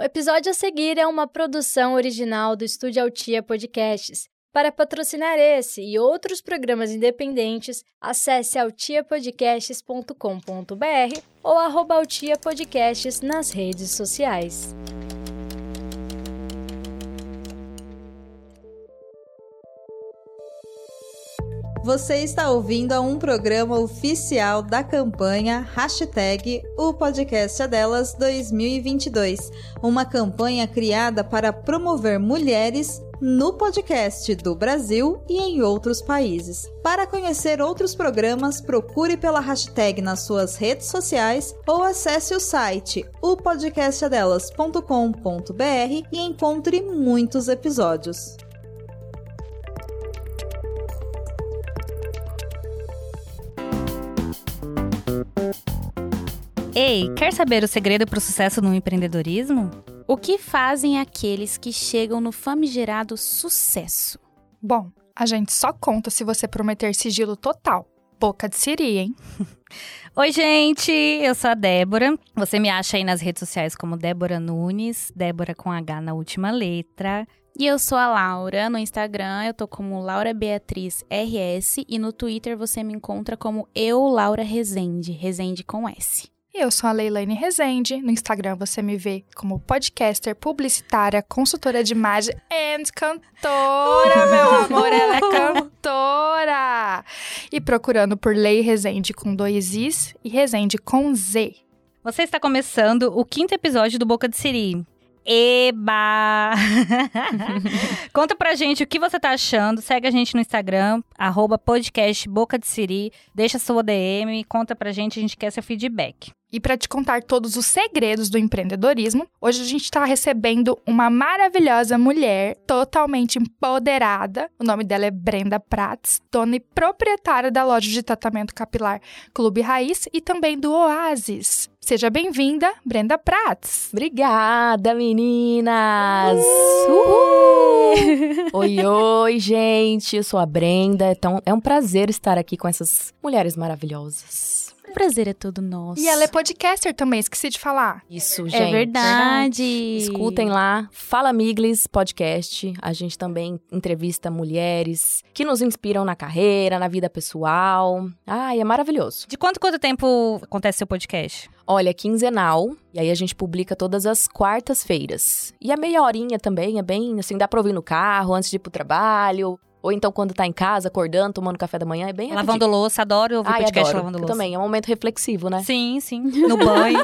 O episódio a seguir é uma produção original do Estúdio Altia Podcasts. Para patrocinar esse e outros programas independentes, acesse altiapodcasts.com.br ou @altiapodcasts nas redes sociais. Você está ouvindo a um programa oficial da campanha Hashtag O Podcast É Delas 2022, uma campanha criada para promover mulheres no podcast do Brasil e em outros países. Para conhecer outros programas, procure pela hashtag nas suas redes sociais ou acesse o site opodcastedelas.com.br e encontre muitos episódios. Ei, quer saber o segredo para o sucesso no empreendedorismo? O que fazem aqueles que chegam no famigerado sucesso? Bom, a gente só conta se você prometer sigilo total. Boca de Siri, hein? Oi, gente! Eu sou a Débora. Você me acha aí nas redes sociais como Débora Nunes, Débora com H na última letra. E eu sou a Laura. No Instagram eu tô como Laura Beatriz RS e no Twitter você me encontra como eu, Laura Rezende, Rezende com S. E eu sou a Leilane Rezende. No Instagram você me vê como podcaster, publicitária, consultora de imagem e cantora, meu amor. Ela é cantora! E procurando por Lei Rezende com 2 Is e Rezende com Z. Você está começando o 5º episódio do Boca de Siri. Eba! Conta pra gente o que você tá achando. Segue a gente no Instagram, @podcastbocadesiri. Deixa sua DM, conta pra gente, a gente quer seu feedback. E para te contar todos os segredos do empreendedorismo, hoje a gente está recebendo uma maravilhosa mulher, totalmente empoderada. O nome dela é Brenda Prates, dona e proprietária da loja de tratamento capilar Clube Raiz e também do Oasis. Seja bem-vinda, Brenda Prates. Obrigada, meninas! Uhul! Oi, gente! Eu sou a Brenda. Então, é um prazer estar aqui com essas mulheres maravilhosas. O prazer é todo nosso. E ela é podcaster também, esqueci de falar. Isso, gente. É verdade. Escutem lá, Fala Miglis Podcast. A gente também entrevista mulheres que nos inspiram na carreira, na vida pessoal. Ai, é maravilhoso. De quanto tempo acontece seu podcast? Olha, quinzenal. E aí a gente publica todas as quartas-feiras. E é meia horinha também, é bem assim, dá pra ouvir no carro, antes de ir pro trabalho. Ou então quando tá em casa, acordando, tomando café da manhã, é bem rapidinho. Lavando louça, adoro ouvir podcast adoro. Lavando louça. Eu também, é um momento reflexivo, né? Sim, no banho.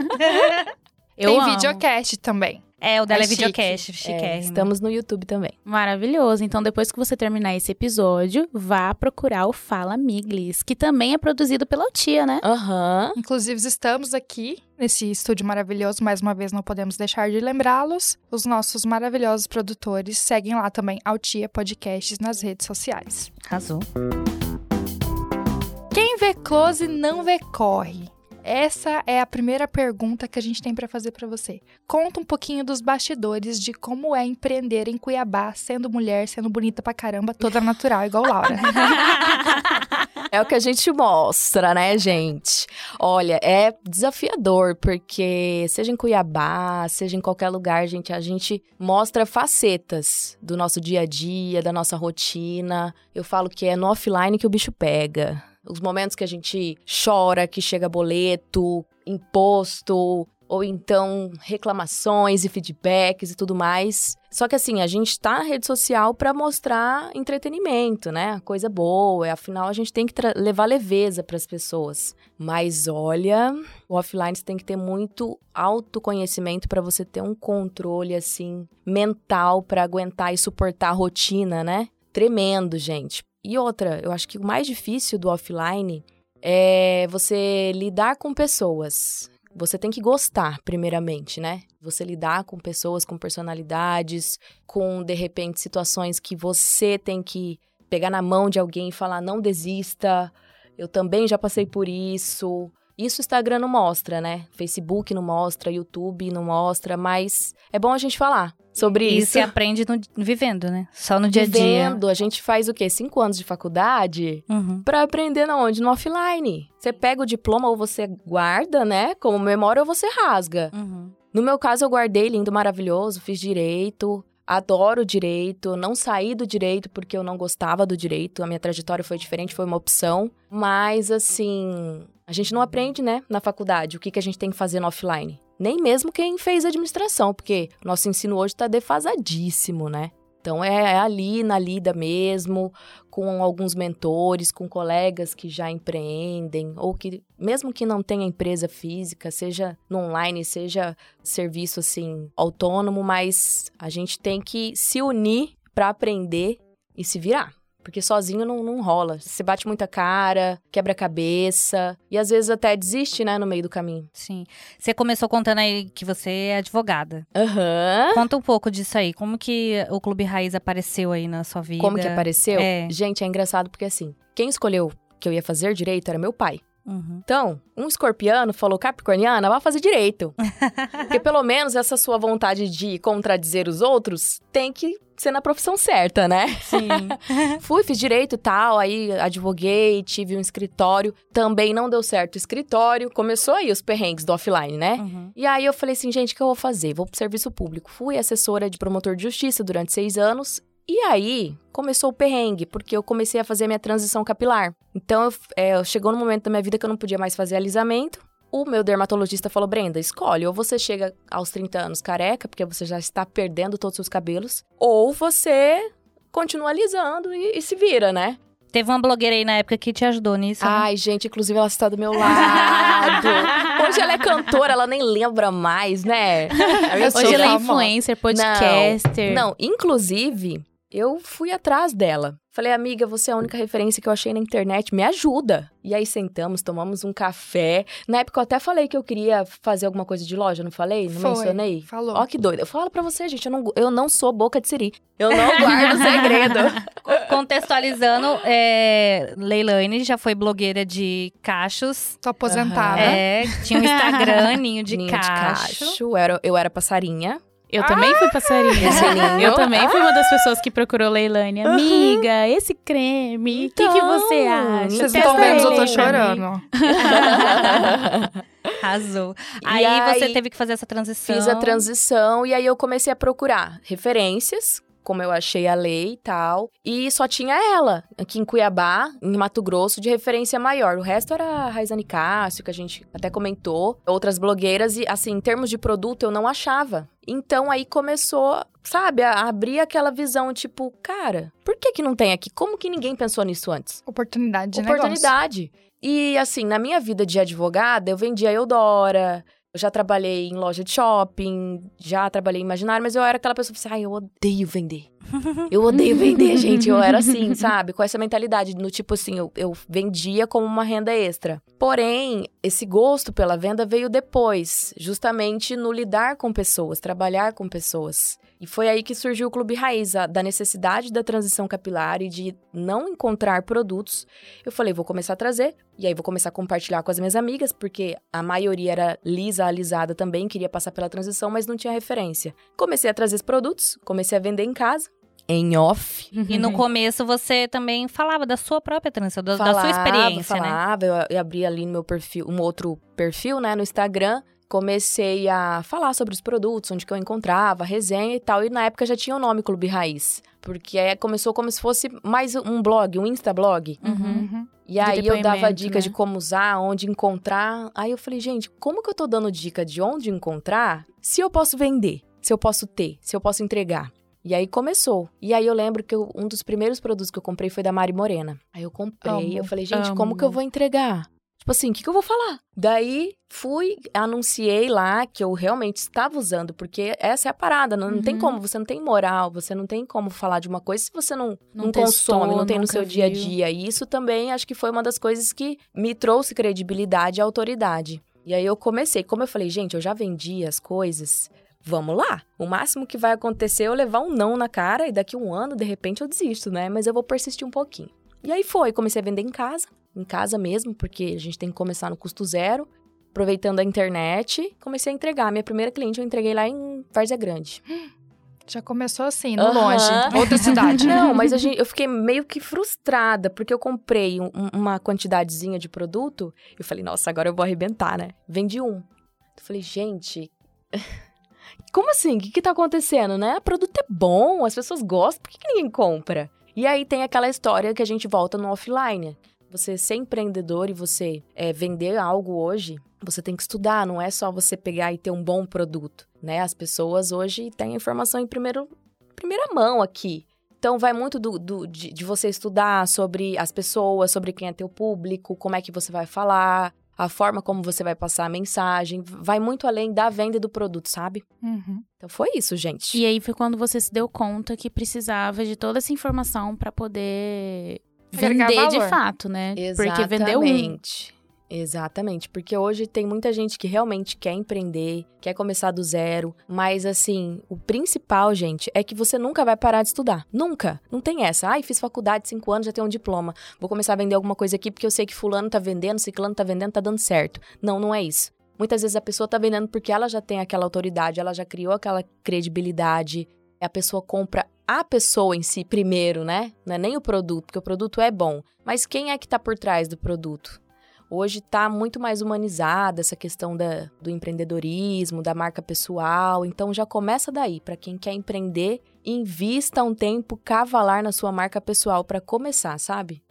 Tem amo. Videocast também. É, o dela é videocast, chiquérrimo. Estamos no YouTube também. Maravilhoso. Então, depois que você terminar esse episódio, vá procurar o Fala Miglis, que também é produzido pela Altia, né? Aham. Inclusive, estamos aqui nesse estúdio maravilhoso. Mais uma vez, não podemos deixar de lembrá-los. Os nossos maravilhosos produtores seguem lá também Altia Podcasts nas redes sociais. Arrasou. Quem vê close não vê corre. Essa é a primeira pergunta que a gente tem para fazer para você. Conta um pouquinho dos bastidores de como é empreender em Cuiabá, sendo mulher, sendo bonita pra caramba, toda natural, igual Laura. É o que a gente mostra, né, gente? Olha, é desafiador, porque seja em Cuiabá, seja em qualquer lugar, gente, a gente mostra facetas do nosso dia a dia, da nossa rotina. Eu falo que é no offline que o bicho pega. Os momentos que a gente chora, que chega boleto, imposto, ou então reclamações e feedbacks e tudo mais. Só que assim, a gente tá na rede social pra mostrar entretenimento, né? Coisa boa, afinal a gente tem que levar leveza pras pessoas. Mas olha, o offline você tem que ter muito autoconhecimento pra você ter um controle, assim, mental pra aguentar e suportar a rotina, né? Tremendo, gente. E outra, eu acho que o mais difícil do offline é você lidar com pessoas. Você tem que gostar, primeiramente, né? Você lidar com pessoas, com personalidades, com, de repente, situações que você tem que pegar na mão de alguém e falar, não desista, eu também já passei por isso. Isso o Instagram não mostra, né? Facebook não mostra, YouTube não mostra, mas é bom a gente falar sobre isso. E se aprende vivendo, né? Só no dia a dia. Vivendo, a gente faz o quê? 5 anos de faculdade? Uhum. Pra aprender na onde? No offline. Você pega o diploma ou você guarda, né? Como memória ou você rasga. Uhum. No meu caso, eu guardei lindo, maravilhoso, fiz direito, adoro direito, não saí do direito porque eu não gostava do direito, a minha trajetória foi diferente, foi uma opção. Mas, assim, a gente não aprende, né, na faculdade, o que a gente tem que fazer no offline. Nem mesmo quem fez administração, porque o nosso ensino hoje está defasadíssimo, né? Então, é ali na lida mesmo, com alguns mentores, com colegas que já empreendem, ou que, mesmo que não tenha empresa física, seja no online, seja serviço, assim, autônomo, mas a gente tem que se unir para aprender e se virar. Porque sozinho não rola. Você bate muita cara, quebra a cabeça. E às vezes até desiste, né, no meio do caminho. Sim. Você começou contando aí que você é advogada. Aham. Uhum. Conta um pouco disso aí. Como que o Clube Raiz apareceu aí na sua vida? Como que apareceu? É. Gente, é engraçado porque assim, quem escolheu que eu ia fazer direito era meu pai. Uhum. Então, um escorpiano falou, capricorniana, vai fazer direito. Porque pelo menos essa sua vontade de contradizer os outros tem que ser na profissão certa, né? Sim. Fui, fiz direito e tal, aí advoguei, tive um escritório. Também não deu certo o escritório. Começou aí os perrengues do offline, né? Uhum. E aí eu falei assim, gente, o que eu vou fazer? Vou pro serviço público. Fui assessora de promotor de justiça durante 6 anos. E aí, começou o perrengue, porque eu comecei a fazer minha transição capilar. Então, chegou no momento da minha vida que eu não podia mais fazer alisamento. O meu dermatologista falou, Brenda, escolhe, ou você chega aos 30 anos careca, porque você já está perdendo todos os seus cabelos, ou você continua alisando e se vira, né? Teve uma blogueira aí na época que te ajudou nisso. Ai, né? Gente, inclusive ela está do meu lado. Hoje ela é cantora, ela nem lembra mais, né? Hoje ela é influencer, podcaster. Não, inclusive... eu fui atrás dela. Falei, amiga, você é a única referência que eu achei na internet, me ajuda. E aí sentamos, tomamos um café. Na época eu até falei que eu queria fazer alguma coisa de loja, não falei? Não mencionei? Falou. Ó, que doida. Eu falo pra você, gente, eu não sou boca de siri. Eu não guardo segredo. Contextualizando, Leilane já foi blogueira de cachos. Tô aposentada. Uhum. É, tinha um Instagram, Ninho de Cacho. Eu era passarinha. Eu também fui passarinha. Eu também fui uma das pessoas que procurou Leilane. Amiga, esse creme, então, que você acha? Vocês não estão vendo, eu tô chorando. Arrasou. Aí você teve que fazer essa transição. Fiz a transição e aí eu comecei a procurar referências, como eu achei a lei e tal. E só tinha ela, aqui em Cuiabá, em Mato Grosso, de referência maior. O resto era a Rayza Nicácio, que a gente até comentou. Outras blogueiras. E, assim, em termos de produto, eu não achava. Então, aí começou, sabe, a abrir aquela visão, tipo, cara, por que não tem aqui? Como que ninguém pensou nisso antes? Oportunidade. E, assim, na minha vida de advogada, eu vendia Eudora... eu já trabalhei em loja de shopping, já trabalhei em imaginário, mas eu era aquela pessoa que pensava, eu odeio vender. Eu odeio vender, gente. Eu era assim, sabe? Com essa mentalidade, no tipo assim, eu vendia como uma renda extra. Porém, esse gosto pela venda veio depois, justamente no lidar com pessoas, trabalhar com pessoas. E foi aí que surgiu o Clube Raiz, da necessidade da transição capilar e de não encontrar produtos. Eu falei, vou começar a trazer, e aí vou começar a compartilhar com as minhas amigas, porque a maioria era lisa, alisada também, queria passar pela transição, mas não tinha referência. Comecei a trazer os produtos, comecei a vender em casa, em off. E no começo você também falava da sua própria transição, da sua experiência, né? Eu abri ali no meu perfil, um outro perfil, né, no Instagram. Comecei a falar sobre os produtos, onde que eu encontrava, resenha e tal. E na época já tinha o nome Clube Raiz. Porque aí começou como se fosse mais um blog, um Instablog. Uhum. E aí eu dava dicas, né, de como usar, onde encontrar. Aí eu falei, gente, como que eu tô dando dica de onde encontrar se eu posso vender, se eu posso ter, se eu posso entregar? E aí começou. E aí eu lembro que um dos primeiros produtos que eu comprei foi da Mari Morena. Aí eu comprei, eu falei, gente, como que eu vou entregar? Tipo assim, o que eu vou falar? Daí, fui, anunciei lá que eu realmente estava usando, porque essa é a parada, não tem como, você não tem moral, você não tem como falar de uma coisa se você não consome, não tem no seu dia a dia. E isso também, acho que foi uma das coisas que me trouxe credibilidade e autoridade. E aí eu comecei, como eu falei, gente, eu já vendi as coisas, vamos lá. O máximo que vai acontecer é eu levar um não na cara e daqui um ano, de repente, eu desisto, né? Mas eu vou persistir um pouquinho. E aí foi, comecei a vender em casa mesmo, porque a gente tem que começar no custo zero, aproveitando a internet, comecei a entregar. Minha primeira cliente eu entreguei lá em Várzea Grande. Já começou assim, no longe, outra cidade. Não, mas eu fiquei meio que frustrada, porque eu comprei uma quantidadezinha de produto, eu falei, nossa, agora eu vou arrebentar, né? Vendi um. Eu falei, gente... Como assim? O que tá acontecendo, né? O produto é bom, as pessoas gostam, por que ninguém compra? E aí tem aquela história que a gente volta no offline. Você ser empreendedor e você vender algo hoje, você tem que estudar, não é só você pegar e ter um bom produto, né? As pessoas hoje têm a informação em primeira mão aqui. Então, vai muito de você estudar sobre as pessoas, sobre quem é teu público, como é que você vai falar, a forma como você vai passar a mensagem. Vai muito além da venda do produto, sabe? Uhum. Então, foi isso, gente. E aí, foi quando você se deu conta que precisava de toda essa informação para poder vender de fato, né? Exatamente. Porque vendeu Exatamente, porque hoje tem muita gente que realmente quer empreender, quer começar do zero, mas assim, o principal, gente, é que você nunca vai parar de estudar, nunca, não tem essa, fiz faculdade 5 anos, já tenho um diploma, vou começar a vender alguma coisa aqui porque eu sei que fulano tá vendendo, ciclano tá vendendo, tá dando certo, não é isso. Muitas vezes a pessoa tá vendendo porque ela já tem aquela autoridade, ela já criou aquela credibilidade, a pessoa compra a pessoa em si primeiro, né, não é nem o produto, porque o produto é bom, mas quem é que tá por trás do produto? Hoje está muito mais humanizada essa questão do empreendedorismo, da marca pessoal. Então, já começa daí. Para quem quer empreender, invista um tempo, cavalar na sua marca pessoal para começar, sabe?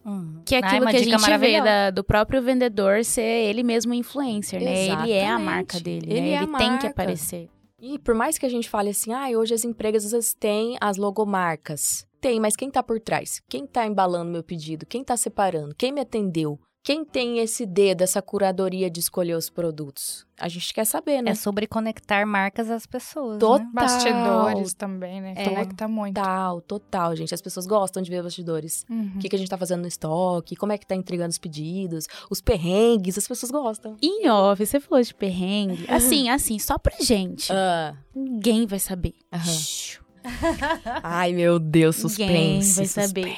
Que é aquilo que a gente vê do próprio vendedor ser ele mesmo influencer, né? Exatamente. Ele é a marca dele, né? Ele tem que aparecer. E por mais que a gente fale assim, hoje as empresas têm as logomarcas. Tem, mas quem está por trás? Quem está embalando meu pedido? Quem está separando? Quem me atendeu? Quem tem esse dedo, essa curadoria de escolher os produtos? A gente quer saber, né? É sobre conectar marcas às pessoas, né? Bastidores também, né? Conecta muito. Total, gente. As pessoas gostam de ver bastidores. Uhum. O que a gente tá fazendo no estoque, como é que tá entregando os pedidos, os perrengues, as pessoas gostam. Em off, você falou de perrengue. Assim, só pra gente. Ninguém vai saber. Ai, meu Deus, suspense. Ninguém vai saber.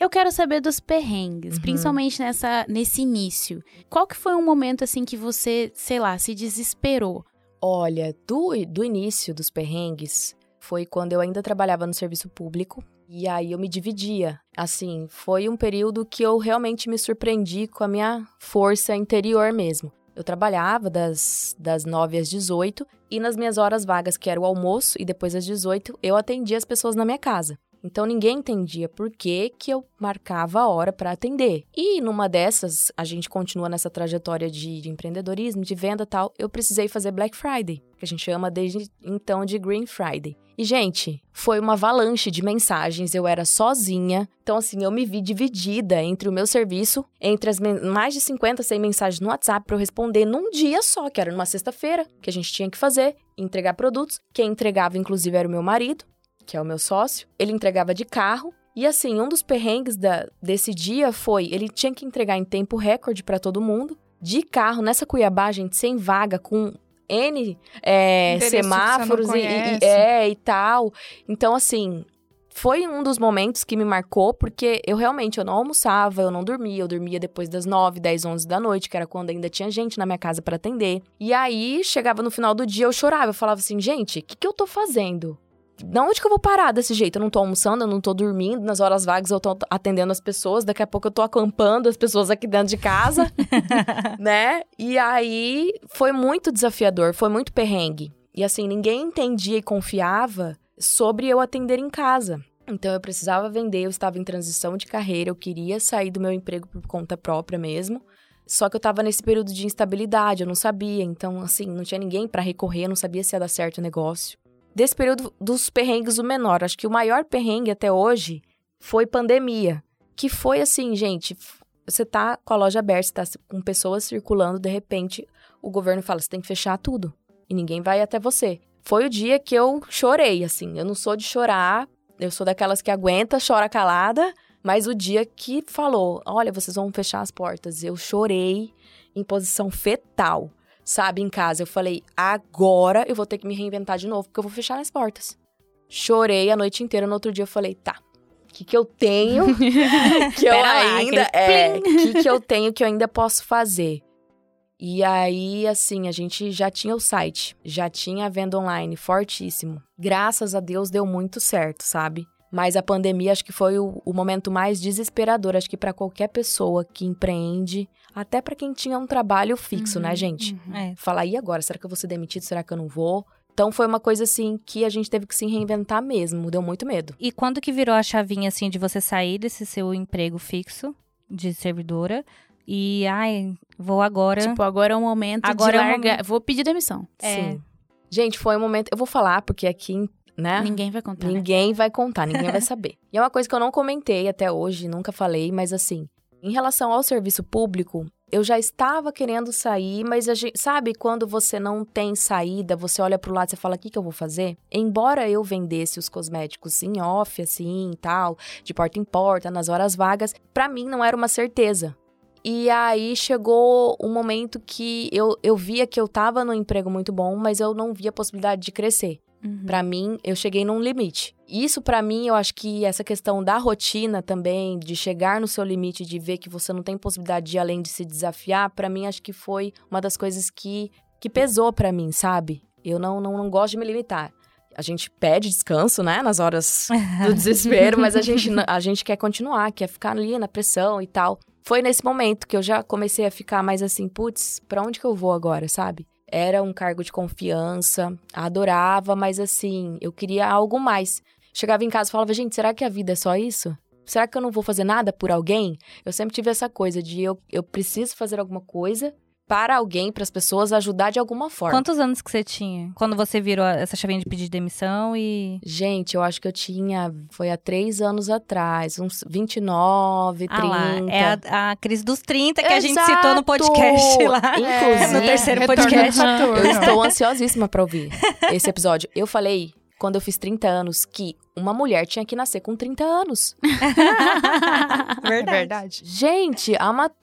Eu quero saber dos perrengues, principalmente nesse início. Qual que foi um momento, assim, que você, sei lá, se desesperou? Olha, do início dos perrengues, foi quando eu ainda trabalhava no serviço público. E aí eu me dividia. Assim, foi um período que eu realmente me surpreendi com a minha força interior mesmo. Eu trabalhava das 9 às 18 e nas minhas horas vagas, que era o almoço, e depois às 18, eu atendia as pessoas na minha casa. Então, ninguém entendia por que eu marcava a hora para atender. E numa dessas, a gente continua nessa trajetória de empreendedorismo, de venda e tal, eu precisei fazer Black Friday, que a gente chama desde então de Green Friday. E, gente, foi uma avalanche de mensagens, eu era sozinha. Então, assim, eu me vi dividida entre o meu serviço, entre as mais de 50, 100 mensagens no WhatsApp para eu responder num dia só, que era numa sexta-feira, que a gente tinha que fazer, entregar produtos. Quem entregava, inclusive, era o meu marido, que é o meu sócio, ele entregava de carro. E assim, um dos perrengues desse dia foi, ele tinha que entregar em tempo recorde para todo mundo, de carro, nessa Cuiabá, gente, sem vaga, com N semáforos e tal. Então, assim, foi um dos momentos que me marcou, porque eu realmente, eu não almoçava, eu não dormia, eu dormia depois das 9, 10, 11 da noite, que era quando ainda tinha gente na minha casa para atender. E aí, chegava no final do dia, eu chorava, eu falava assim, gente, o que eu tô fazendo? De onde que eu vou parar desse jeito? Eu não tô almoçando, eu não tô dormindo, nas horas vagas eu tô atendendo as pessoas, daqui a pouco eu tô acampando as pessoas aqui dentro de casa, né? E aí, foi muito desafiador, foi muito perrengue. E assim, ninguém entendia e confiava sobre eu atender em casa. Então, eu precisava vender, eu estava em transição de carreira, eu queria sair do meu emprego por conta própria mesmo. Só que eu tava nesse período de instabilidade, eu não sabia. Então, assim, não tinha ninguém pra recorrer, eu não sabia se ia dar certo o negócio. Desse período dos perrengues, o menor. Acho que o maior perrengue até hoje foi pandemia. Que foi assim, gente, você tá com a loja aberta, você tá com pessoas circulando, de repente o governo fala, você tem que fechar tudo. E ninguém vai até você. Foi o dia que eu chorei, assim. Eu não sou de chorar, eu sou daquelas que aguenta, chora calada. Mas o dia que falou, olha, vocês vão fechar as portas. Eu chorei em posição fetal. Sabe, em casa, eu falei, agora eu vou ter que me reinventar de novo, porque eu vou fechar as portas. Chorei a noite inteira, no outro dia eu falei, tá, o que eu tenho que eu ainda... que eu tenho que eu ainda posso fazer? E aí, assim, a gente já tinha o site, já tinha a venda online, fortíssimo. Graças a Deus, deu muito certo, sabe? Mas a pandemia, acho que foi o momento mais desesperador, acho que para qualquer pessoa que empreende, até para quem tinha um trabalho fixo, né, gente? Falar, e agora? Será que eu vou ser demitido? Será que eu não vou? Então foi uma coisa assim que a gente teve que se reinventar mesmo, deu muito medo. E quando que virou a chavinha assim de você sair desse seu emprego fixo de servidora e ai, vou agora, tipo, agora é o momento agora de largar, vou pedir demissão. É. Sim. Gente, foi um momento, eu vou falar porque aqui, né? Ninguém vai contar. Ninguém vai contar, ninguém vai saber. E é uma coisa que eu não comentei até hoje, nunca falei, mas assim, em relação ao serviço público, eu já estava querendo sair, mas a gente, sabe quando você não tem saída, você olha pro lado e fala, o que que eu vou fazer? Embora eu vendesse os cosméticos em off, assim, tal, de porta em porta, nas horas vagas, pra mim não era uma certeza. E aí chegou um momento que eu via que eu tava num emprego muito bom, mas eu não via a possibilidade de crescer. Uhum. Pra mim, eu cheguei num limite. Isso, pra mim, eu acho que essa questão da rotina também, de chegar no seu limite, de ver que você não tem possibilidade de ir além de se desafiar, pra mim, acho que foi uma das coisas que pesou pra mim, sabe? Eu não gosto de me limitar. A gente pede descanso, né? Nas horas do desespero, mas a gente quer continuar, quer ficar ali na pressão e tal. Foi nesse momento que eu já comecei a ficar mais assim, putz, pra onde que eu vou agora, sabe? Era um cargo de confiança, adorava, mas assim, eu queria algo mais. Chegava em casa e falava, gente, será que a vida é só isso? Será que eu não vou fazer nada por alguém? Eu sempre tive essa coisa de eu preciso fazer alguma coisa para alguém, para as pessoas, ajudar de alguma forma. Quantos anos que você tinha? Quando você virou essa chavinha de pedir demissão e... Gente, eu acho que eu tinha, foi há 3 anos atrás, uns 29, 30. Lá, é a crise dos 30 que Exato. A gente citou no podcast lá. Inclusive, no terceiro podcast. Eu estou ansiosíssima para ouvir esse episódio. Eu falei, quando eu fiz 30 anos, que uma mulher tinha que nascer com 30 anos. Verdade. Gente,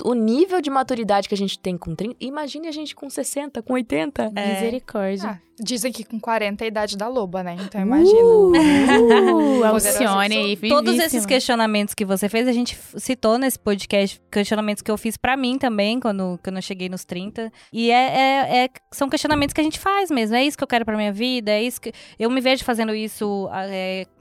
o nível de maturidade que a gente tem com 30... Imagine a gente com 60, com 80. É. Misericórdia. Ah, dizem que com 40 é a idade da loba, né? Então imagina. Alcione aí, vivíssima. Todos esses questionamentos que você fez, a gente citou nesse podcast. Questionamentos que eu fiz pra mim também, quando eu cheguei nos 30. E são questionamentos que a gente faz mesmo. É isso que eu quero pra minha vida? É isso que... Eu me vejo fazendo isso...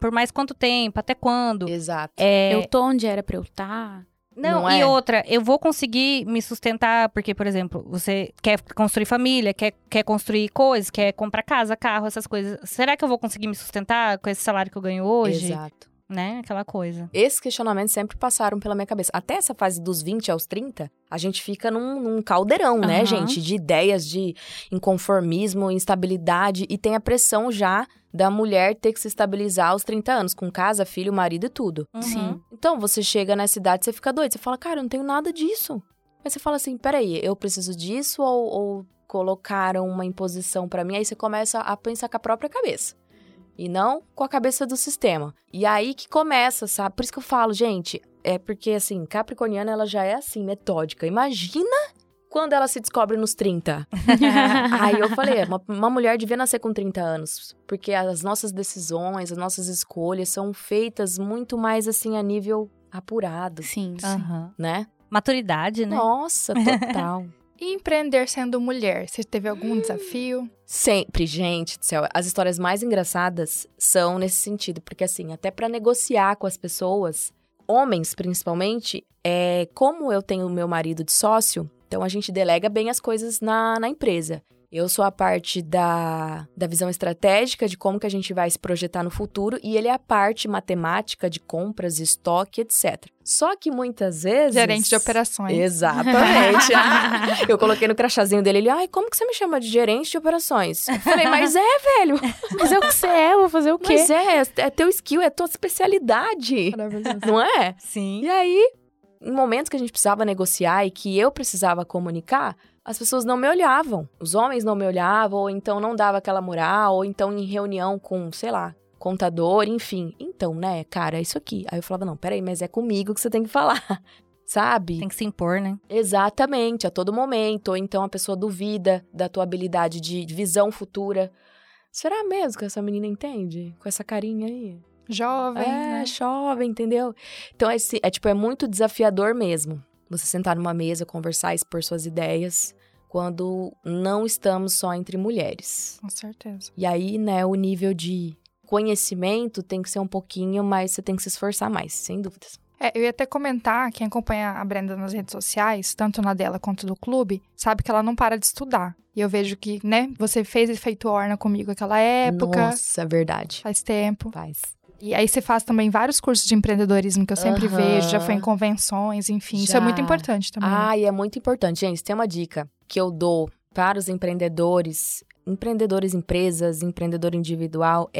por mais quanto tempo, até quando. Exato. Eu tô onde era pra eu estar. Não e outra, eu vou conseguir me sustentar, porque, por exemplo, você quer construir família, quer construir coisas, quer comprar casa, carro, essas coisas. Será que eu vou conseguir me sustentar com esse salário que eu ganho hoje? Exato. Né, aquela coisa. Esses questionamentos sempre passaram pela minha cabeça. Até essa fase dos 20 aos 30, a gente fica num caldeirão, uhum. né, gente? De ideias, de inconformismo, instabilidade. E tem a pressão já da mulher ter que se estabilizar aos 30 anos. Com casa, filho, marido e tudo. Uhum. Sim. Então, você chega nessa idade, você fica doido. Você fala, cara, eu não tenho nada disso. Mas você fala assim, peraí, eu preciso disso ou colocaram uma imposição pra mim? Aí você começa a pensar com a própria cabeça. E não com a cabeça do sistema. E aí que começa, sabe? Por isso que eu falo, gente, é porque, assim, capricorniana, ela já é, assim, metódica. Imagina quando ela se descobre nos 30. Aí eu falei, uma mulher devia nascer com 30 anos. Porque as nossas decisões, as nossas escolhas são feitas muito mais, assim, a nível apurado. Sim. Uhum. Né? Maturidade, né? Nossa, total. E empreender sendo mulher, você teve algum desafio? Sempre, gente do céu. As histórias mais engraçadas são nesse sentido. Porque assim, até pra negociar com as pessoas, homens principalmente, como eu tenho meu marido de sócio, então a gente delega bem as coisas na empresa. Eu sou a parte da visão estratégica de como que a gente vai se projetar no futuro e ele é a parte matemática de compras, estoque, etc. Só que muitas vezes... Gerente de operações. Exatamente. Eu coloquei no crachazinho dele, ele, como que você me chama de gerente de operações? Eu falei, mas velho. Mas é o que você é, vou fazer o quê? Mas é teu skill, é tua especialidade. Não é? Sim. E aí, em momentos que a gente precisava negociar e que eu precisava comunicar... As pessoas não me olhavam, os homens não me olhavam, ou então não dava aquela moral, ou então em reunião com, sei lá, contador, enfim. Então, né, cara, é isso aqui. Aí eu falava, não, peraí, mas é comigo que você tem que falar, sabe? Tem que se impor, né? Exatamente, a todo momento. Ou então a pessoa duvida da tua habilidade de visão futura. Será mesmo que essa menina entende? Com essa carinha aí? Jovem, né? Jovem, entendeu? Então, é muito desafiador mesmo. Você sentar numa mesa, conversar, expor suas ideias, quando não estamos só entre mulheres. Com certeza. E aí, né, o nível de conhecimento tem que ser um pouquinho, mas você tem que se esforçar mais, sem dúvidas. Eu ia até comentar, quem acompanha a Brenda nas redes sociais, tanto na dela quanto do clube, sabe que ela não para de estudar. E eu vejo que, né, você fez efeito Orna comigo naquela época. Nossa, verdade. Faz tempo. Faz. E aí você faz também vários cursos de empreendedorismo que eu sempre vejo, já foi em convenções, enfim. Já. Isso é muito importante também. Ah, e é muito importante. Gente, tem uma dica que eu dou para os empreendedores, empresas, empreendedor individual,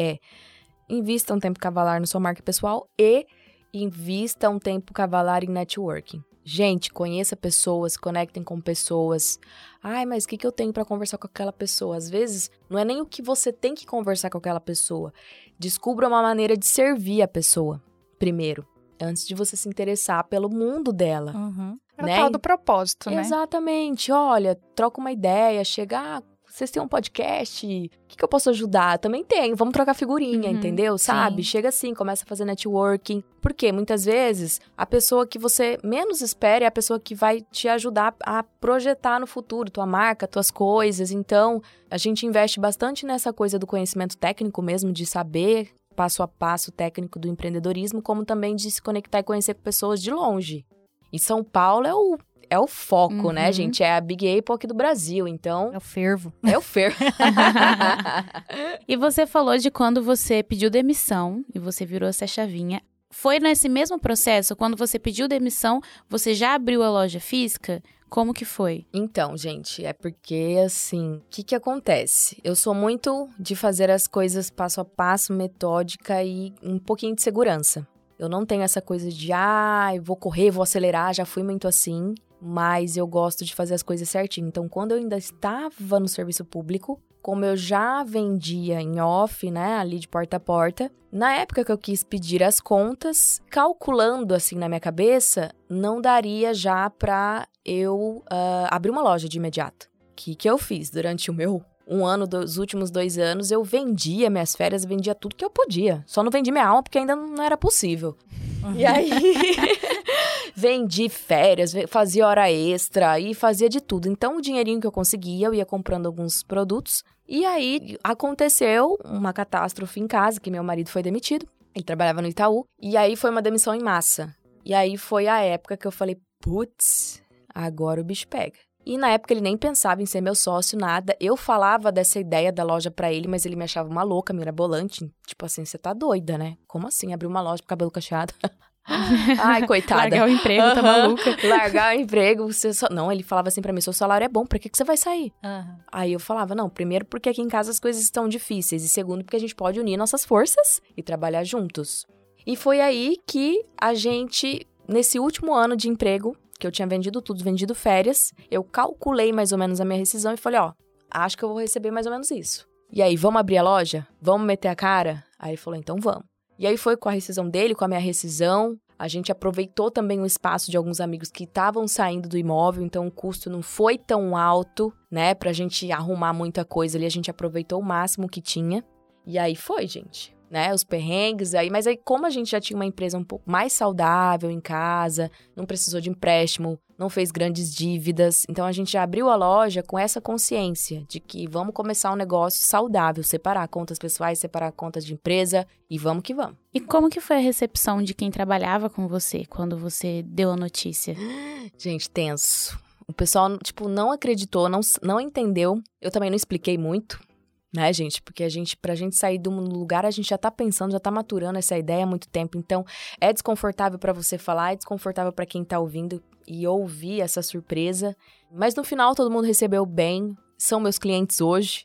invista um tempo cavalar na sua marca pessoal e... invista um tempo cavalar em networking. Gente, conheça pessoas, conectem com pessoas. Ai, mas o que eu tenho para conversar com aquela pessoa? Às vezes, não é nem o que você tem que conversar com aquela pessoa. Descubra uma maneira de servir a pessoa, primeiro. Antes de você se interessar pelo mundo dela. Uhum. Né? É o tal do propósito, né? Exatamente. Olha, troca uma ideia, chega... vocês têm um podcast? O que eu posso ajudar? Também tem, vamos trocar figurinha, entendeu? Sabe? Sim. Chega assim, começa a fazer networking. Porque muitas vezes a pessoa que você menos espera é a pessoa que vai te ajudar a projetar no futuro tua marca, tuas coisas. Então, a gente investe bastante nessa coisa do conhecimento técnico mesmo, de saber passo a passo técnico do empreendedorismo, como também de se conectar e conhecer pessoas de longe. E São Paulo é o foco, né, gente? É a Big Apple aqui do Brasil, então... É o fervo. E você falou de quando você pediu demissão e você virou essa chavinha. Foi nesse mesmo processo? Quando você pediu demissão, você já abriu a loja física? Como que foi? Então, gente, é porque, assim... O que acontece? Eu sou muito de fazer as coisas passo a passo, metódica e um pouquinho de segurança. Eu não tenho essa coisa de, vou correr, vou acelerar, já fui muito assim... Mas eu gosto de fazer as coisas certinho. Então, quando eu ainda estava no serviço público, como eu já vendia em off, né, ali de porta a porta, na época que eu quis pedir as contas, calculando assim na minha cabeça, não daria já para eu abrir uma loja de imediato. O que eu fiz durante o meu um ano, dos últimos 2 anos, eu vendia minhas férias, vendia tudo que eu podia. Só não vendi minha alma porque ainda não era possível. E aí... Vendi férias, fazia hora extra e fazia de tudo. Então, o dinheirinho que eu conseguia, eu ia comprando alguns produtos. E aí, aconteceu uma catástrofe em casa, que meu marido foi demitido. Ele trabalhava no Itaú. E aí, foi uma demissão em massa. E aí, foi a época que eu falei, putz, agora o bicho pega. E na época, ele nem pensava em ser meu sócio, nada. Eu falava dessa ideia da loja pra ele, mas ele me achava uma louca, mirabolante. Tipo assim, você tá doida, né? Como assim, abrir uma loja com cabelo cacheado? Ai, coitada. Largar o emprego, tá maluca. Largar o emprego, Não, ele falava assim pra mim, seu salário é bom, pra que você vai sair? Aí eu falava, não, primeiro porque aqui em casa as coisas estão difíceis. E segundo porque a gente pode unir nossas forças e trabalhar juntos. E foi aí que a gente, nesse último ano de emprego, que eu tinha vendido tudo, vendido férias, eu calculei mais ou menos a minha rescisão e falei, acho que eu vou receber mais ou menos isso. E aí, vamos abrir a loja? Vamos meter a cara? Aí ele falou, então vamos. E aí foi com a rescisão dele, com a minha rescisão. A gente aproveitou também o espaço de alguns amigos que estavam saindo do imóvel, então o custo não foi tão alto, né? Pra gente arrumar muita coisa ali, a gente aproveitou o máximo que tinha. E aí foi, gente, né? Os perrengues aí. Mas aí, como a gente já tinha uma empresa um pouco mais saudável em casa, não precisou de empréstimo, não fez grandes dívidas. Então, a gente já abriu a loja com essa consciência de que vamos começar um negócio saudável, separar contas pessoais, separar contas de empresa e vamos que vamos. E como que foi a recepção de quem trabalhava com você quando você deu a notícia? Gente, tenso. O pessoal, não acreditou, não entendeu. Eu também não expliquei muito, né, gente? Porque pra gente sair de um lugar, a gente já tá pensando, já tá maturando essa ideia há muito tempo. Então, é desconfortável pra você falar, é desconfortável pra quem tá ouvindo. E ouvir essa surpresa. Mas no final, todo mundo recebeu bem. São meus clientes hoje.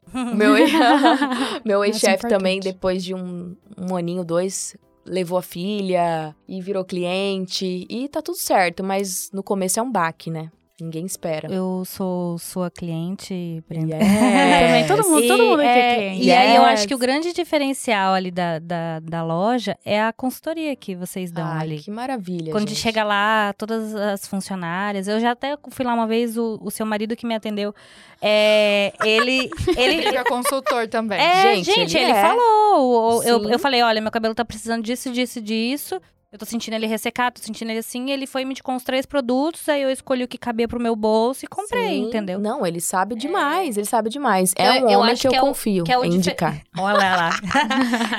Meu ex-chefe também, depois de um aninho, 2, levou a filha e virou cliente. E tá tudo certo, mas no começo é um baque, né? Ninguém espera. Eu sou sua cliente, Brenda. Yes. Também, todo mundo aqui é cliente. E aí, eu acho que o grande diferencial ali da loja é a consultoria que vocês dão ali. Que maravilha, quando gente chega lá, todas as funcionárias... Eu já até fui lá uma vez, o seu marido que me atendeu. Ele é consultor também. Ele falou. Eu falei, olha, meu cabelo tá precisando disso, disso, disso. Eu tô sentindo ele ressecar, tô sentindo ele assim. Ele foi e me indicou uns 3 produtos, aí eu escolhi o que cabia pro meu bolso e comprei, Sim. entendeu? Não, ele sabe demais, ele sabe demais. É um homem que eu confio em indicar. Olha lá.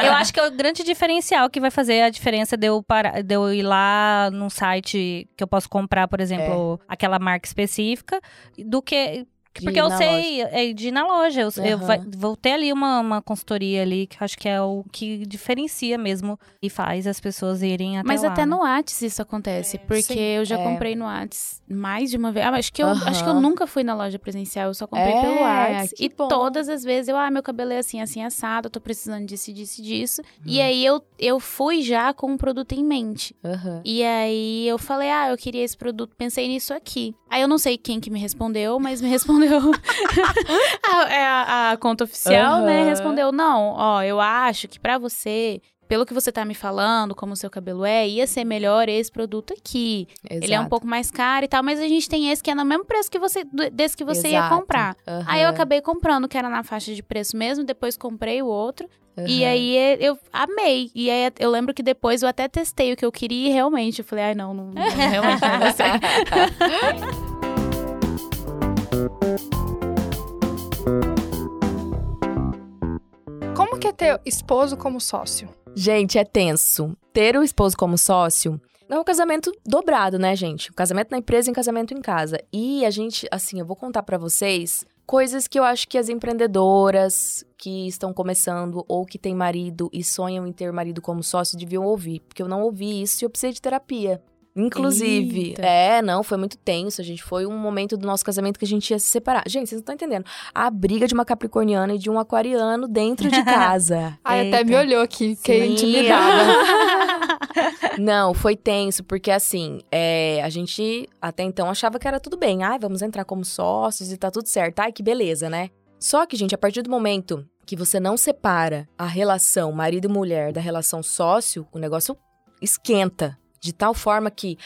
Eu acho que é o grande diferencial que vai fazer a diferença de eu ir lá num site que eu posso comprar, por exemplo, aquela marca específica, do que... Porque eu sei, de ir na loja. Eu vou ter ali uma consultoria ali, que acho que é o que diferencia mesmo e faz as pessoas irem até lá. Mas até no Whats isso acontece, porque eu já comprei no Whats mais de uma vez. Acho que eu nunca fui na loja presencial, eu só comprei pelo Whats. E bom. Todas as vezes meu cabelo é assim, assim, assado, eu tô precisando disso. E aí eu fui já com um produto em mente. E aí eu falei, eu queria esse produto, pensei nisso aqui. Aí eu não sei quem que me respondeu, mas me respondeu. a conta oficial, né? Respondeu, não, eu acho que pra você, pelo que você tá me falando, como o seu cabelo ia ser melhor esse produto aqui. Exato. Ele é um pouco mais caro e tal, mas a gente tem esse que é no mesmo preço que desse que você Exato. Ia comprar. Aí eu acabei comprando, que era na faixa de preço mesmo, depois comprei o outro. E aí eu amei. E aí eu lembro que depois eu até testei o que eu queria e realmente eu falei, não realmente não vai ser. Como que é ter esposo como sócio? Gente, é tenso. Ter o esposo como sócio é um casamento dobrado, né, gente? Um casamento na empresa e um casamento em casa. E a gente, assim, eu vou contar pra vocês coisas que eu acho que as empreendedoras que estão começando ou que têm marido e sonham em ter marido como sócio deviam ouvir. Porque eu não ouvi isso e eu precisei de terapia. Inclusive, Eita. Foi muito tenso, a gente foi um momento do nosso casamento que a gente ia se separar. Gente, vocês não estão entendendo, a briga de uma capricorniana e de um aquariano dentro de casa. Ai, até me olhou aqui, fiquei intimidada. Não, foi tenso, porque assim, a gente até então achava que era tudo bem. Ai, vamos entrar como sócios e tá tudo certo, ai que beleza, né? Só que, gente, a partir do momento que você não separa a relação marido e mulher da relação sócio, o negócio esquenta. De tal forma que,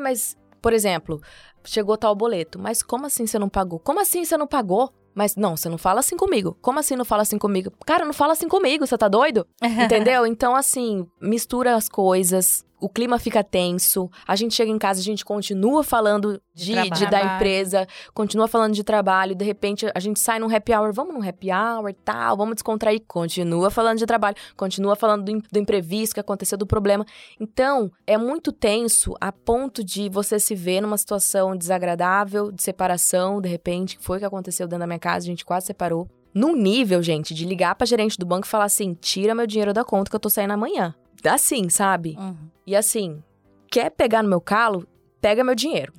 mas, por exemplo, chegou tal boleto. Mas como assim você não pagou? Como assim você não pagou? Mas, não, você não fala assim comigo. Como assim não fala assim comigo? Cara, não fala assim comigo, você tá doido? Entendeu? Então, assim, mistura as coisas, o clima fica tenso. A gente chega em casa, a gente continua falando da empresa, continua falando de trabalho. De repente, a gente sai num happy hour, vamos num happy hour, tal, vamos descontrair. Continua falando de trabalho, continua falando do imprevisto que aconteceu, do problema. Então, é muito tenso a ponto de você se ver numa situação desagradável, de separação, de repente. Foi o que aconteceu dentro da minha casa, a gente quase separou. Num nível, gente, de ligar pra gerente do banco e falar assim, tira meu dinheiro da conta que eu tô saindo amanhã. Assim, sabe? E assim, quer pegar no meu calo? Pega meu dinheiro.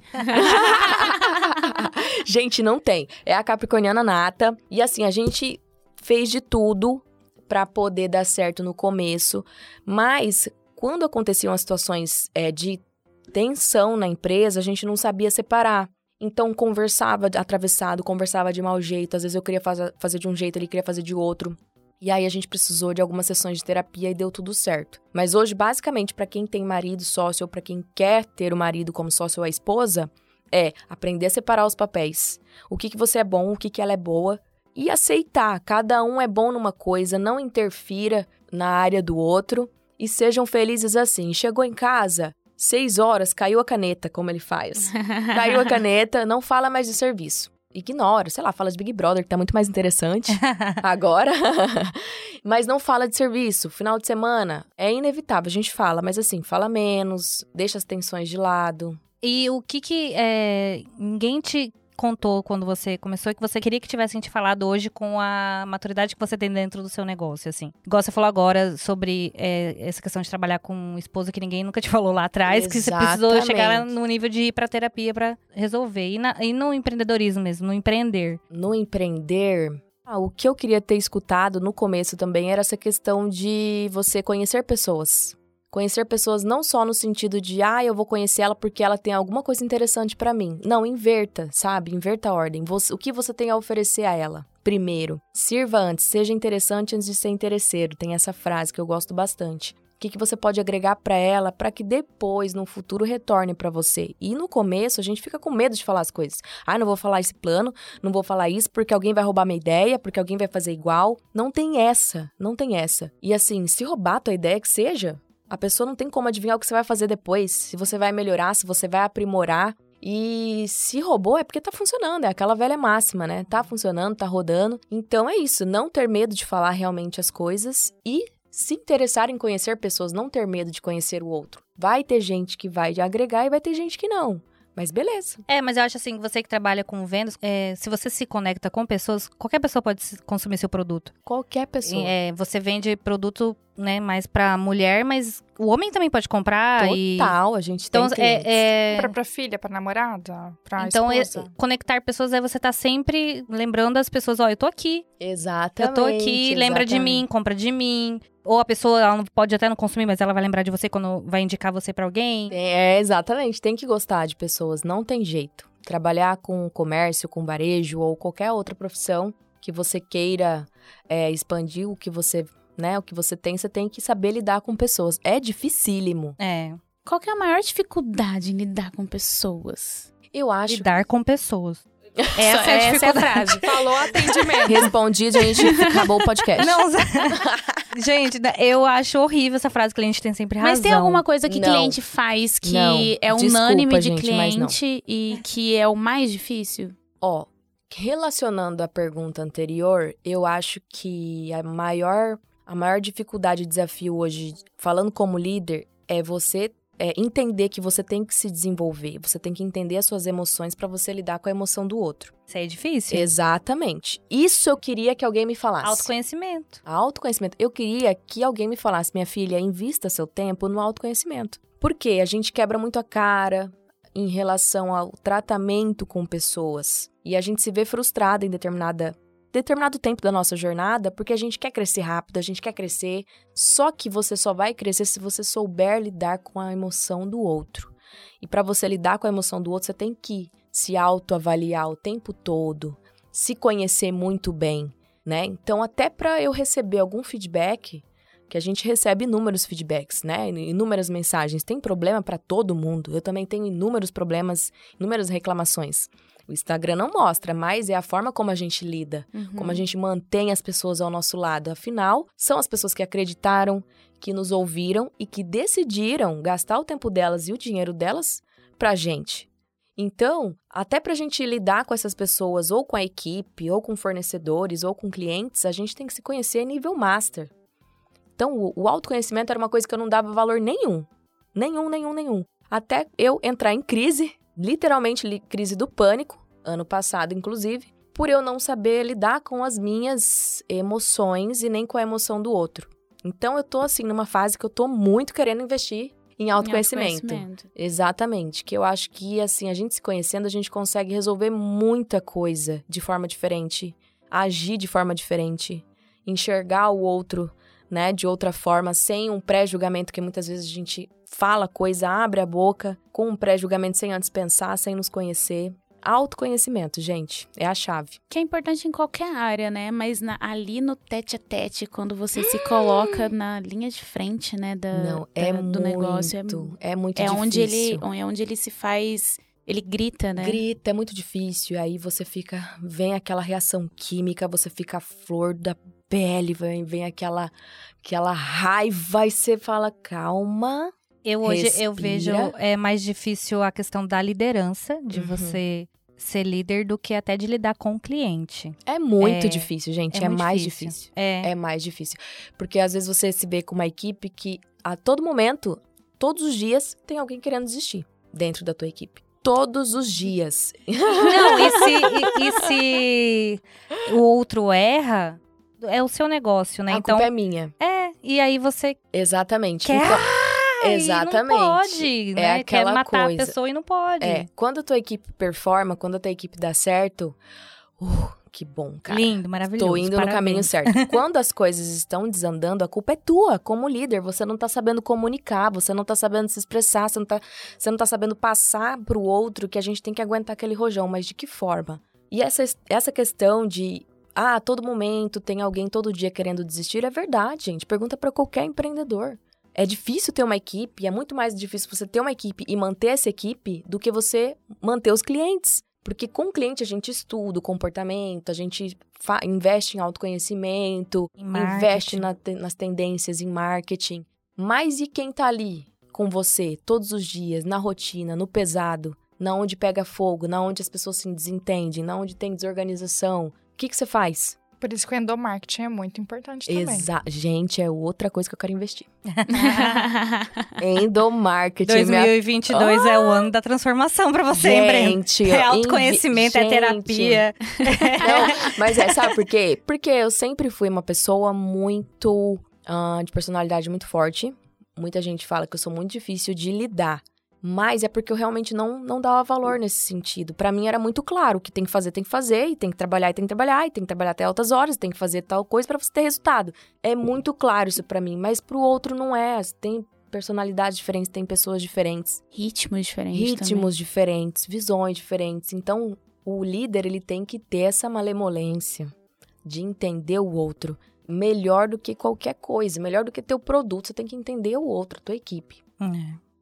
Gente, não tem. É a capricorniana nata. E assim, a gente fez de tudo pra poder dar certo no começo. Mas, quando aconteciam as situações de tensão na empresa, a gente não sabia separar. Então, conversava atravessado, conversava de mau jeito. Às vezes eu queria fazer de um jeito, ele queria fazer de outro. E aí, a gente precisou de algumas sessões de terapia e deu tudo certo. Mas hoje, basicamente, pra quem tem marido sócio ou pra quem quer ter o marido como sócio ou a esposa, é aprender a separar os papéis. O que você é bom, o que ela é boa. E aceitar. Cada um é bom numa coisa, não interfira na área do outro. E sejam felizes assim. Chegou em casa... 6 horas, caiu a caneta, como ele faz. Caiu a caneta, não fala mais de serviço. Ignora, sei lá, fala de Big Brother, que tá muito mais interessante agora. Mas não fala de serviço. Final de semana, é inevitável, a gente fala. Mas assim, fala menos, deixa as tensões de lado. E o que ninguém te contou quando você começou, que você queria que tivessem te falado hoje com a maturidade que você tem dentro do seu negócio, assim. Igual você falou agora sobre essa questão de trabalhar com um esposo que ninguém nunca te falou lá atrás, Exatamente. Que você precisou chegar no nível de ir pra terapia pra resolver. E no empreendedorismo mesmo, no empreender. No empreender... o que eu queria ter escutado no começo também era essa questão de você conhecer pessoas. Conhecer pessoas não só no sentido de, eu vou conhecer ela porque ela tem alguma coisa interessante pra mim. Não, inverta, sabe? Inverta a ordem. O que você tem a oferecer a ela? Primeiro, sirva antes, seja interessante antes de ser interesseiro. Tem essa frase que eu gosto bastante. O que você pode agregar pra ela pra que depois, no futuro, retorne pra você? E no começo, a gente fica com medo de falar as coisas. Não vou falar esse plano, não vou falar isso porque alguém vai roubar minha ideia, porque alguém vai fazer igual. Não tem essa, não tem essa. E assim, se roubar a tua ideia, que seja... A pessoa não tem como adivinhar o que você vai fazer depois, se você vai melhorar, se você vai aprimorar. E se roubou é porque tá funcionando, é aquela velha máxima, né? Tá funcionando, tá rodando. Então é isso, não ter medo de falar realmente as coisas e se interessar em conhecer pessoas, não ter medo de conhecer o outro. Vai ter gente que vai agregar e vai ter gente que não. Mas beleza. É, mas eu acho assim, você que trabalha com vendas, se você se conecta com pessoas, qualquer pessoa pode consumir seu produto. Qualquer pessoa. É, você vende produto, né, mais pra mulher, mas o homem também pode comprar. Total, a gente então, tem clientes. Comprar pra filha, pra namorada, pra esposa. Então, conectar pessoas é você tá sempre lembrando as pessoas, eu tô aqui. Exatamente. Eu tô aqui, lembra de mim, compra de mim. Ou a pessoa, ela pode até não consumir, mas ela vai lembrar de você quando vai indicar você pra alguém. É, exatamente. Tem que gostar de pessoas, não tem jeito. Trabalhar com comércio, com varejo ou qualquer outra profissão que você queira expandir, o que você tem, que saber lidar com pessoas. É dificílimo. É. Qual que é a maior dificuldade em lidar com pessoas? Eu acho... Lidar com pessoas. Essa é a frase. Falou atendimento. Respondi, gente, acabou o podcast. Não, gente, eu acho horrível essa frase, cliente tem sempre razão. Mas tem alguma coisa que cliente faz que é unânime de cliente e que é o mais difícil? Relacionando a pergunta anterior, eu acho que a maior dificuldade e desafio hoje, falando como líder, é você... entender que você tem que se desenvolver, você tem que entender as suas emoções para você lidar com a emoção do outro. Isso aí é difícil? Exatamente. Isso eu queria que alguém me falasse. Autoconhecimento. Eu queria que alguém me falasse, minha filha, invista seu tempo no autoconhecimento. Porque a gente quebra muito a cara em relação ao tratamento com pessoas. E a gente se vê frustrada em determinado tempo da nossa jornada, porque a gente quer crescer rápido, a gente quer crescer, só que você só vai crescer se você souber lidar com a emoção do outro. E para você lidar com a emoção do outro, você tem que se autoavaliar o tempo todo, se conhecer muito bem, né? Então, até para eu receber algum feedback, que a gente recebe inúmeros feedbacks, né? Inúmeras mensagens, tem problema para todo mundo. Eu também tenho inúmeros problemas, inúmeras reclamações. O Instagram não mostra, mas é a forma como a gente lida, como a gente mantém as pessoas ao nosso lado. Afinal, são as pessoas que acreditaram, que nos ouviram e que decidiram gastar o tempo delas e o dinheiro delas pra gente. Então, até pra gente lidar com essas pessoas, ou com a equipe, ou com fornecedores, ou com clientes, a gente tem que se conhecer nível master. Então, o autoconhecimento era uma coisa que eu não dava valor nenhum. Nenhum. Até eu entrar em crise... Literalmente, crise do pânico, ano passado, inclusive, por eu não saber lidar com as minhas emoções e nem com a emoção do outro. Então, eu tô, assim, numa fase que eu tô muito querendo investir em autoconhecimento. Exatamente. Que eu acho que, assim, a gente se conhecendo, a gente consegue resolver muita coisa de forma diferente, agir de forma diferente, enxergar o outro, né, de outra forma, sem um pré-julgamento, que muitas vezes a gente fala coisa, abre a boca, com um pré-julgamento, sem antes pensar, sem nos conhecer. Autoconhecimento, gente, é a chave. Que é importante em qualquer área, né? Mas ali no tete-a-tete, quando você se coloca na linha de frente, né, do negócio. É muito difícil. É onde ele se faz... Ele grita, né? Grita, é muito difícil. Aí você fica... Vem aquela reação química, você fica a flor da pele, vem aquela raiva e você fala, calma, eu vejo mais difícil a questão da liderança, de você ser líder, do que até de lidar com o cliente. É muito difícil, gente. É mais difícil. É mais difícil. Porque às vezes você se vê com uma equipe que a todo momento, todos os dias, tem alguém querendo desistir dentro da tua equipe. Todos os dias. Não, e se o outro erra, é o seu negócio, né? A culpa é minha. É, e aí você... Exatamente. Quer... Então, exatamente. Não pode, né? Quer matar a pessoa e não pode. É, quando a tua equipe performa, quando a tua equipe dá certo... que bom, cara. Lindo, maravilhoso. Tô indo no caminho certo. Quando as coisas estão desandando, a culpa é tua, como líder. Você não tá sabendo comunicar, você não tá sabendo se expressar, você não tá sabendo passar pro outro que a gente tem que aguentar aquele rojão. Mas de que forma? E essa questão de... a todo momento tem alguém todo dia querendo desistir. É verdade, gente. Pergunta pra qualquer empreendedor. É difícil ter uma equipe. É muito mais difícil você ter uma equipe e manter essa equipe do que você manter os clientes. Porque com o cliente a gente estuda o comportamento, a gente investe em autoconhecimento, investe nas tendências, em marketing. Mas e quem tá ali com você todos os dias, na rotina, no pesado, na onde pega fogo, na onde as pessoas se desentendem, na onde tem desorganização? O que que você faz? Por isso que o endomarketing é muito importante também. Gente, é outra coisa que eu quero investir. Endomarketing. 2022 é o ano da transformação pra você, hein, Brenda? É autoconhecimento, é terapia. Não, mas é, sabe por quê? Porque eu sempre fui uma pessoa muito... de personalidade muito forte. Muita gente fala que eu sou muito difícil de lidar. Mas é porque eu realmente não dava valor nesse sentido. Pra mim era muito claro que tem que fazer, e tem que trabalhar, e tem que trabalhar até altas horas, tem que fazer tal coisa pra você ter resultado. É muito claro isso pra mim, mas pro outro não é. Tem personalidades diferentes, tem pessoas diferentes. Ritmos diferentes, visões diferentes. Então, o líder, ele tem que ter essa malemolência de entender o outro. Melhor do que qualquer coisa, melhor do que teu produto, você tem que entender o outro, a tua equipe.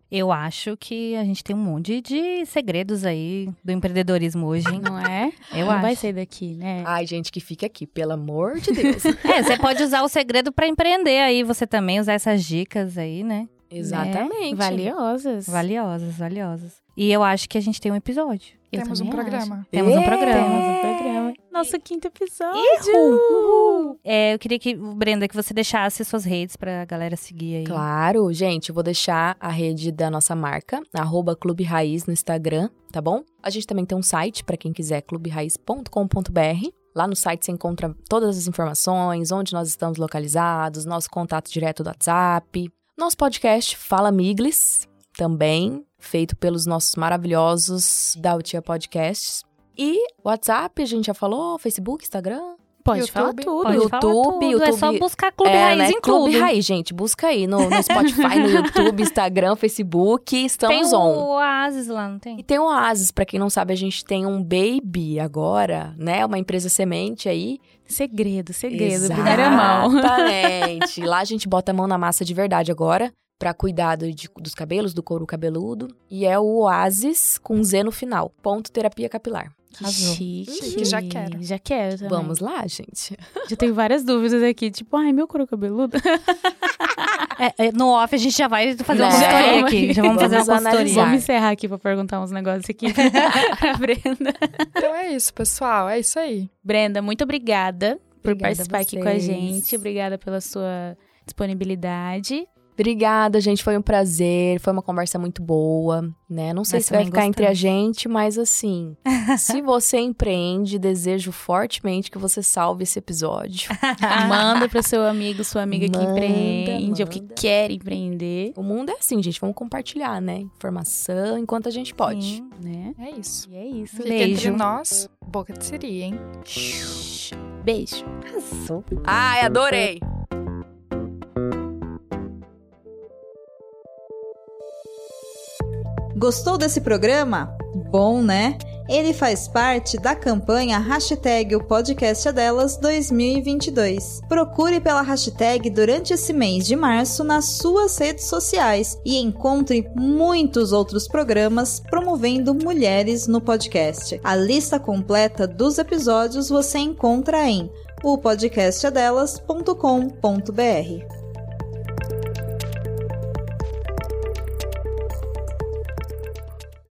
Eu acho que a gente tem um monte de segredos aí do empreendedorismo hoje, não é? Eu não acho. Vai sair daqui, né? Ai, gente, que fica aqui, pelo amor de Deus. Você pode usar o segredo pra empreender aí, você também usar essas dicas aí, né? Exatamente. É, valiosas. E eu acho que a gente tem um episódio. Temos um programa. Nosso quinto episódio. Uhul. Eu queria que, Brenda, que você deixasse suas redes pra galera seguir aí. Claro, gente, eu vou deixar a rede da nossa marca, @Clube Raiz no Instagram, tá bom? A gente também tem um site pra quem quiser, cluberaiz.com.br. Lá no site você encontra todas as informações, onde nós estamos localizados, nosso contato direto do WhatsApp. Nosso podcast Fala Miglis, também feito pelos nossos maravilhosos da Altia Podcasts. E WhatsApp, a gente já falou, Facebook, Instagram. Pode falar tudo. É só buscar Clube Raiz, né? Clube Raiz, gente. Busca aí no Spotify, no YouTube, Instagram, Facebook. Estamos on. Tem o Oasis lá, não tem? E tem o Oasis. Pra quem não sabe, a gente tem um baby agora, né? Uma empresa semente aí. Segredo. Primeira mão. Exatamente. Lá a gente bota a mão na massa de verdade agora. Pra cuidado dos cabelos, do couro cabeludo. E é o Oasis com Z no final. Terapia capilar. Chique. Já quero também. Vamos lá, gente. Já tenho várias dúvidas aqui. Tipo, ai, meu couro cabeludo. No off a gente já vai fazer uma consultoria aqui. Já vamos fazer uma consultoria. Vamos encerrar aqui pra perguntar uns negócios aqui pra Brenda. Então é isso, pessoal. É isso aí. Brenda, muito obrigada por participar aqui com a gente. Obrigada pela sua disponibilidade. Obrigada, gente, foi um prazer, foi uma conversa muito boa, né? Não sei se vai ficar entre a gente, mas assim, se você empreende, desejo fortemente que você salve esse episódio. Manda para seu amigo, sua amiga que empreende, ou que quer empreender. O mundo é assim, gente, vamos compartilhar, né? Informação enquanto a gente pode. Sim, né? É isso. E é isso. Fica beijo. Entre nós, Boca de Siri, hein? Beijo. Arrasou. Ai, adorei! Gostou desse programa? Bom, né? Ele faz parte da campanha Hashtag O Podcast É Delas 2022. Procure pela hashtag durante esse mês de março nas suas redes sociais e encontre muitos outros programas promovendo mulheres no podcast. A lista completa dos episódios você encontra em opodcastedelas.com.br.